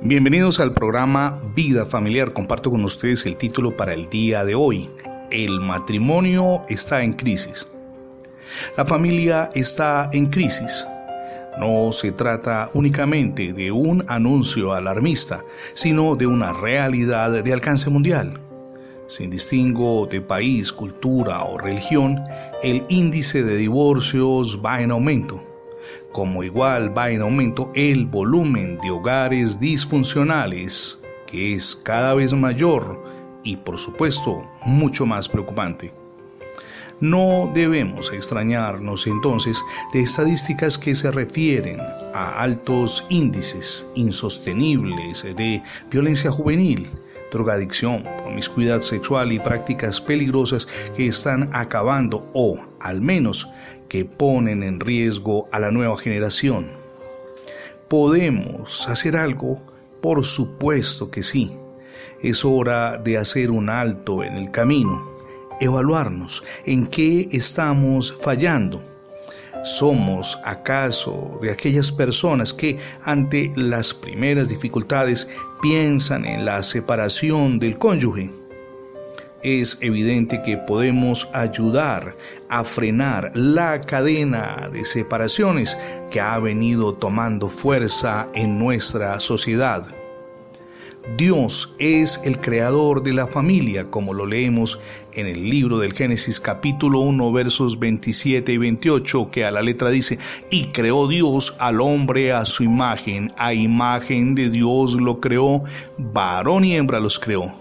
Bienvenidos al programa Vida Familiar. Comparto con ustedes el título para el día de hoy. El matrimonio está en crisis. La familia está en crisis. No se trata únicamente de un anuncio alarmista, sino de una realidad de alcance mundial. Sin distingo de país, cultura o religión, el índice de divorcios va en aumento. Como igual va en aumento el volumen de hogares disfuncionales, que es cada vez mayor y, por supuesto, mucho más preocupante. No debemos extrañarnos entonces de estadísticas que se refieren a altos índices insostenibles de violencia juvenil, drogadicción, promiscuidad sexual y prácticas peligrosas que están acabando o, al menos, que ponen en riesgo a la nueva generación. ¿Podemos hacer algo? Por supuesto que sí. Es hora de hacer un alto en el camino, evaluarnos en qué estamos fallando. ¿Somos acaso de aquellas personas que ante las primeras dificultades piensan en la separación del cónyuge? Es evidente que podemos ayudar a frenar la cadena de separaciones que ha venido tomando fuerza en nuestra sociedad. Dios es el creador de la familia, como lo leemos en el libro del Génesis capítulo 1, versos 27 y 28, que a la letra dice: y creó Dios al hombre a su imagen, a imagen de Dios lo creó, varón y hembra los creó.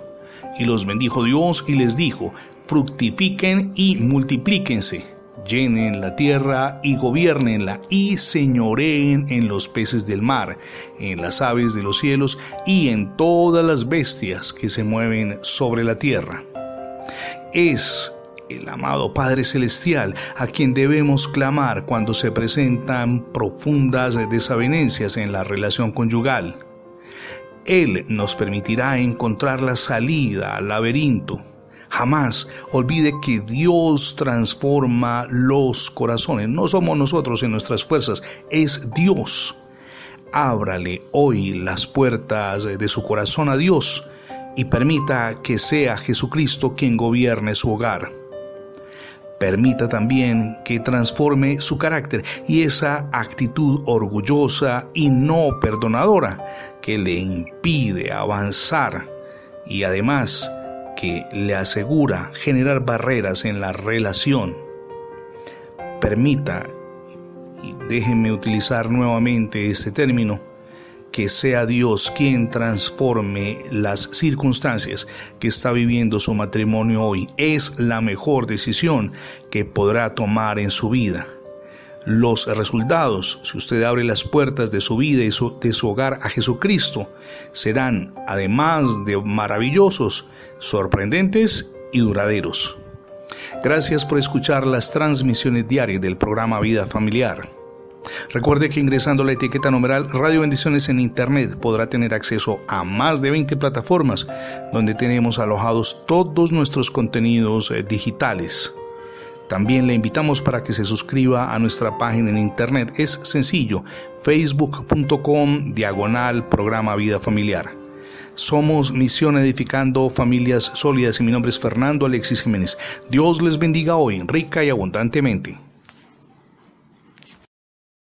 Y los bendijo Dios y les dijo: fructifiquen y multiplíquense, llenen la tierra y gobiernenla, y señoreen en los peces del mar, en las aves de los cielos y en todas las bestias que se mueven sobre la tierra. Es el amado Padre Celestial a quien debemos clamar cuando se presentan profundas desavenencias en la relación conyugal. Él nos permitirá encontrar la salida al laberinto. Jamás olvide que Dios transforma los corazones. No somos nosotros en nuestras fuerzas, es Dios. Ábrale hoy las puertas de su corazón a Dios y permita que sea Jesucristo quien gobierne su hogar. Permita también que transforme su carácter y esa actitud orgullosa y no perdonadora que le impide avanzar y además que le asegura generar barreras en la relación. Permita, y déjenme utilizar nuevamente este término, que sea Dios quien transforme las circunstancias que está viviendo su matrimonio hoy. Es la mejor decisión que podrá tomar en su vida. Los resultados, si usted abre las puertas de su vida y de su hogar a Jesucristo, serán, además de maravillosos, sorprendentes y duraderos. Gracias por escuchar las transmisiones diarias del programa Vida Familiar. Recuerde que ingresando la etiqueta numeral Radio Bendiciones en Internet podrá tener acceso a más de 20 plataformas donde tenemos alojados todos nuestros contenidos digitales. También le invitamos para que se suscriba a nuestra página en Internet. Es sencillo, facebook.com/programa Vida Familiar. Somos Misión Edificando Familias Sólidas y mi nombre es Fernando Alexis Jiménez. Dios les bendiga hoy, rica y abundantemente.